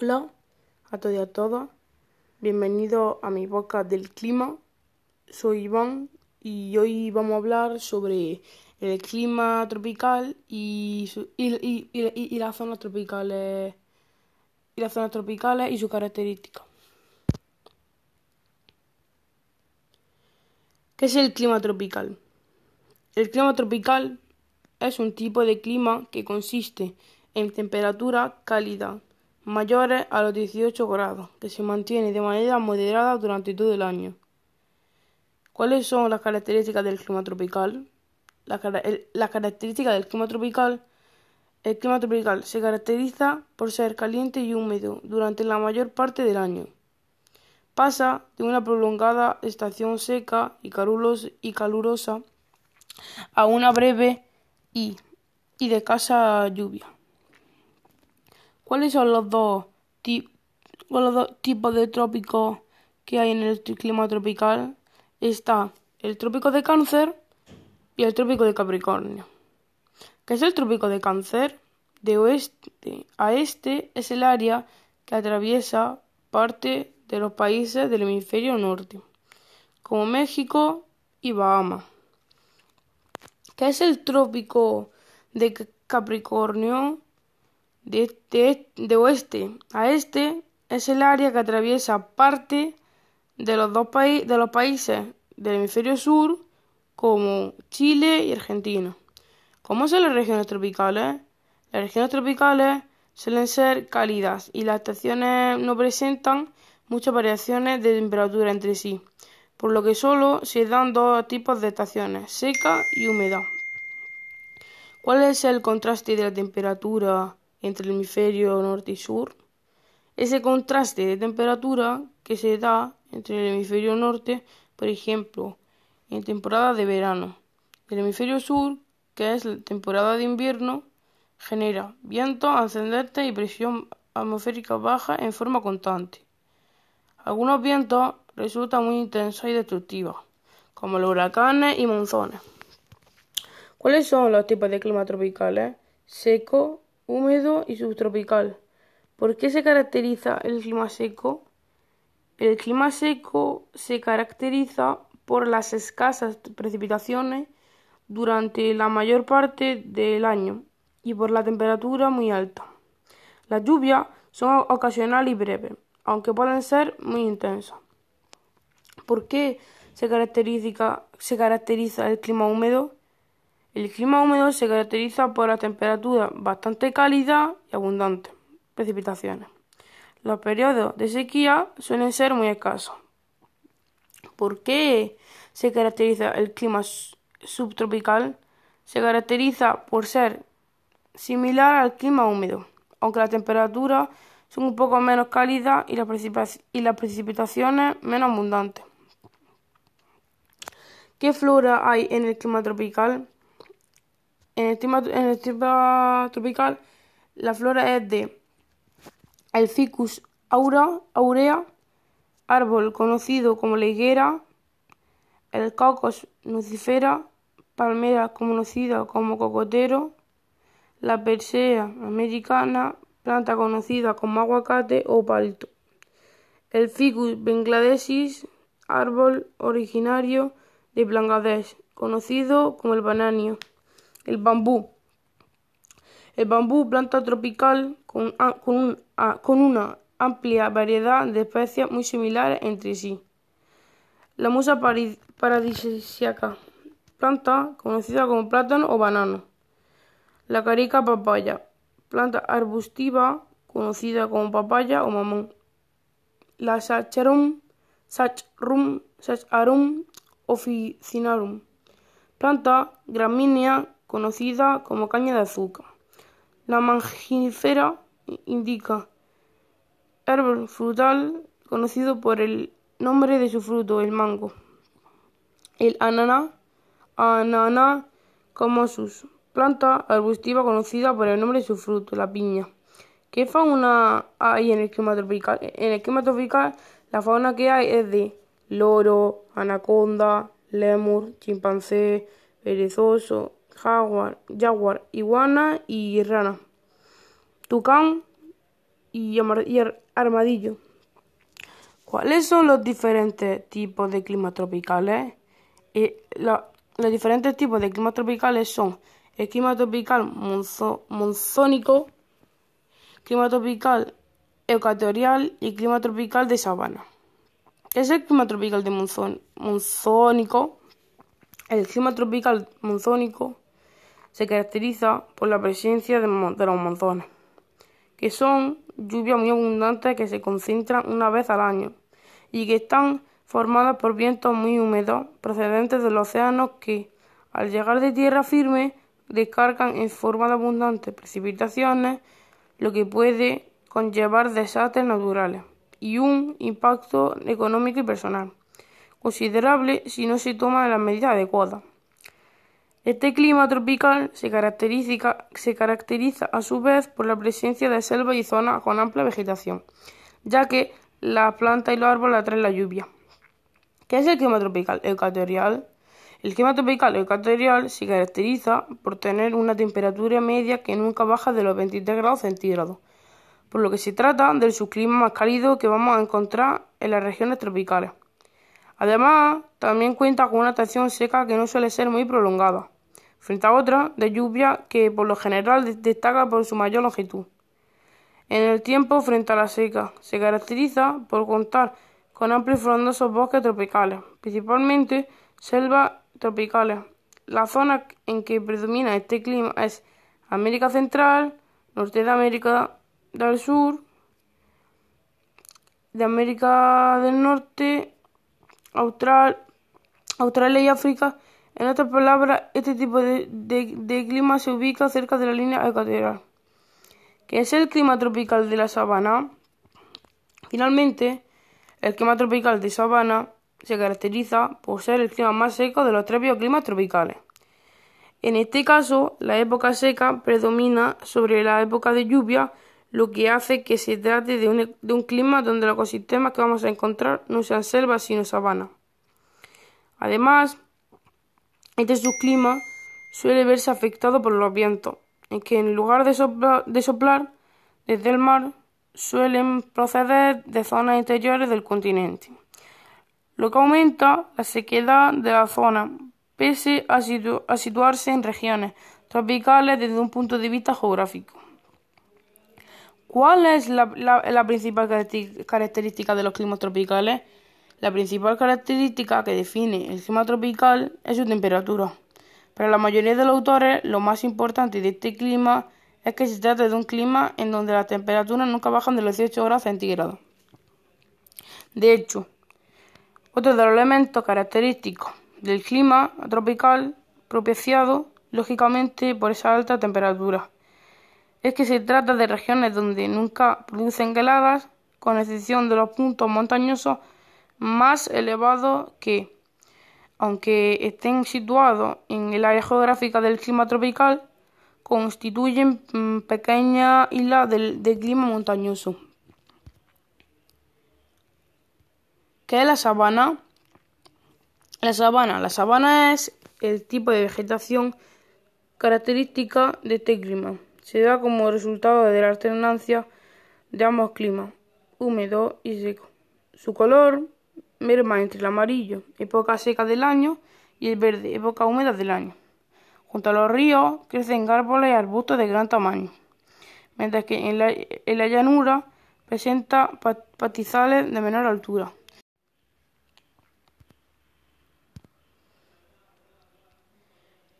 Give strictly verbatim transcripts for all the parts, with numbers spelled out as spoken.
Hola a todos y a todas, bienvenidos a mi podcast del clima. Soy Iván y hoy vamos a hablar sobre el clima tropical y, y, y, y, y las zonas tropicales y las zonas tropicales y sus características. ¿Qué es el clima tropical? El clima tropical es un tipo de clima que consiste en temperatura cálida mayores a los dieciocho grados, que se mantiene de manera moderada durante todo el año. ¿Cuáles son las características del clima tropical? Las, el, las características del clima tropical. El clima tropical se caracteriza por ser caliente y húmedo durante la mayor parte del año. Pasa de una prolongada estación seca y, caluros, y calurosa a una breve y, y de escasa lluvia. ¿Cuáles son los dos, tip, los dos tipos de trópicos que hay en el clima tropical? Está el trópico de Cáncer y el trópico de Capricornio. ¿Qué es el trópico de Cáncer? De oeste a este es el área que atraviesa parte de los países del hemisferio norte, como México y Bahamas. ¿Qué es el trópico de Capricornio? De, de, de oeste a este es el área que atraviesa parte de los dos paí- de los países del hemisferio sur, como Chile y Argentina. ¿Cómo son las regiones tropicales? Las regiones tropicales suelen ser cálidas y las estaciones no presentan muchas variaciones de temperatura entre sí, por lo que solo se dan dos tipos de estaciones, seca y húmeda. ¿Cuál es el contraste de la temperatura entre el hemisferio norte y sur? Ese contraste de temperatura que se da entre el hemisferio norte, por ejemplo, en temporada de verano, y el hemisferio sur, que es la temporada de invierno, genera vientos ascendentes y presión atmosférica baja en forma constante. Algunos vientos resultan muy intensos y destructivos, como los huracanes y monzones. ¿Cuáles son los tipos de clima tropicales? Seco, húmedo y subtropical. ¿Por qué se caracteriza el clima seco? El clima seco se caracteriza por las escasas precipitaciones durante la mayor parte del año y por la temperatura muy alta. Las lluvias son ocasionales y breves, aunque pueden ser muy intensas. ¿Por qué se caracteriza, se caracteriza el clima húmedo? El clima húmedo se caracteriza por las temperaturas bastante cálidas y abundantes precipitaciones. Los periodos de sequía suelen ser muy escasos. ¿Por qué se caracteriza el clima subtropical? Se caracteriza por ser similar al clima húmedo, aunque las temperaturas son un poco menos cálidas y las, precip- y las precipitaciones menos abundantes. ¿Qué flora hay en el clima tropical? En el, clima, en el clima tropical, la flora es de el ficus aura, aurea, árbol conocido como la higuera, el cocos nucifera, palmera conocida como cocotero, la persea americana, planta conocida como aguacate o palto, el ficus bangladesis, árbol originario de Bangladesh, conocido como el bananio. El bambú. El bambú, planta tropical con, con, un, con una amplia variedad de especies muy similares entre sí. La musa paradisíaca, planta conocida como plátano o banano. La carica papaya, planta arbustiva conocida como papaya o mamón. La sacharum, sacharum, sacharum officinarum, planta gramínea conocida como caña de azúcar. La mangifera indica, árbol frutal conocido por el nombre de su fruto, el mango. El ananá, ananá comosus, planta arbustiva conocida por el nombre de su fruto, la piña. ¿Qué fauna hay en el clima tropical? En el clima tropical la fauna que hay es de loro, anaconda, lémur, chimpancé, perezoso, jaguar, jaguar, iguana y rana, tucán y armadillo. ¿Cuáles son los diferentes tipos de climas tropicales? Eh, la, los diferentes tipos de climas tropicales son el clima tropical monzo, monzónico, clima tropical ecuatorial y clima tropical de sabana. Es el clima tropical de monzón, monzónico. El clima tropical monzónico se caracteriza por la presencia de, de los monzones, que son lluvias muy abundantes que se concentran una vez al año y que están formadas por vientos muy húmedos procedentes del océano que, al llegar de tierra firme, descargan en forma de abundantes precipitaciones, lo que puede conllevar desastres naturales y un impacto económico y personal considerable si no se toman las medidas adecuadas. Este clima tropical se caracteriza, se caracteriza a su vez por la presencia de selvas y zonas con amplia vegetación, ya que las plantas y los árboles atraen la lluvia. ¿Qué es el clima tropical ecuatorial? El clima tropical ecuatorial se caracteriza por tener una temperatura media que nunca baja de los veintitrés grados centígrados, por lo que se trata del subclima más cálido que vamos a encontrar en las regiones tropicales. Además, también cuenta con una estación seca que no suele ser muy prolongada, frente a otra de lluvia que por lo general destaca por su mayor longitud en el tiempo frente a la seca. Se caracteriza por contar con amplios y frondosos bosques tropicales, principalmente selvas tropicales. La zona en que predomina este clima es América Central, Norte de América del Sur, de América del Norte, Austral, Australia y África. En otras palabras, este tipo de, de, de clima se ubica cerca de la línea ecuatorial, que es el clima tropical de la sabana. Finalmente, el clima tropical de sabana se caracteriza por ser el clima más seco de los tres bioclimas tropicales. En este caso, la época seca predomina sobre la época de lluvia, lo que hace que se trate de un, de un clima donde los ecosistemas que vamos a encontrar no sean selvas sino sabanas. Además, este subclima suele verse afectado por los vientos, en que en lugar de soplar, de soplar desde el mar, suelen proceder de zonas interiores del continente, lo que aumenta la sequedad de la zona, pese a, situ, a situarse en regiones tropicales desde un punto de vista geográfico. ¿Cuál es la, la, la principal característica de los climas tropicales? La principal característica que define el clima tropical es su temperatura. Para la mayoría de los autores, lo más importante de este clima es que se trata de un clima en donde las temperaturas nunca bajan de los dieciocho grados centígrados. De hecho, otro de los elementos característicos del clima tropical propiciado, lógicamente, por esa alta temperatura, es que se trata de regiones donde nunca producen heladas, con excepción de los puntos montañosos más elevados que, aunque estén situados en el área geográfica del clima tropical, constituyen pequeñas islas de, de clima montañoso. ¿Qué es la sabana? La sabana. La sabana es el tipo de vegetación característica de este clima. Se da como resultado de la alternancia de ambos climas, húmedo y seco. Su color merma entre el amarillo, época seca del año, y el verde, época húmeda del año. Junto a los ríos crecen árboles y arbustos de gran tamaño, mientras que en la, en la llanura presenta pastizales de menor altura.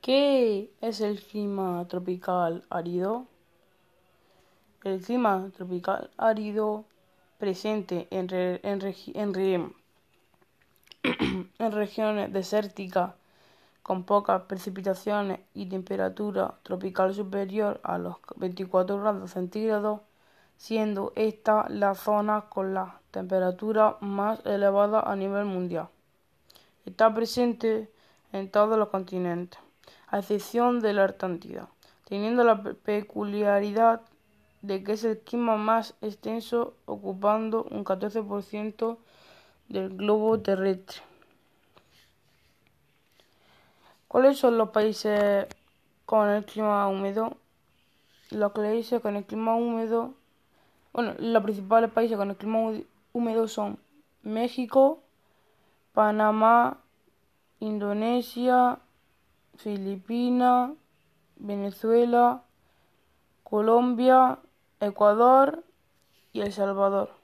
¿Qué es el clima tropical árido? El clima tropical árido presente en, re, en, regi, en, re, en regiones desérticas con pocas precipitaciones y temperatura tropical superior a los veinticuatro grados centígrados, siendo esta la zona con la temperatura más elevada a nivel mundial. Está presente en todos los continentes, a excepción de la Antártida, teniendo la peculiaridad de que es el clima más extenso, ocupando un catorce por ciento del globo terrestre. ¿Cuáles son los países con el clima húmedo? Los países con el clima húmedo Bueno, los principales países con el clima húmedo son México, Panamá, Indonesia, Filipinas, Venezuela, Colombia, Ecuador y El Salvador.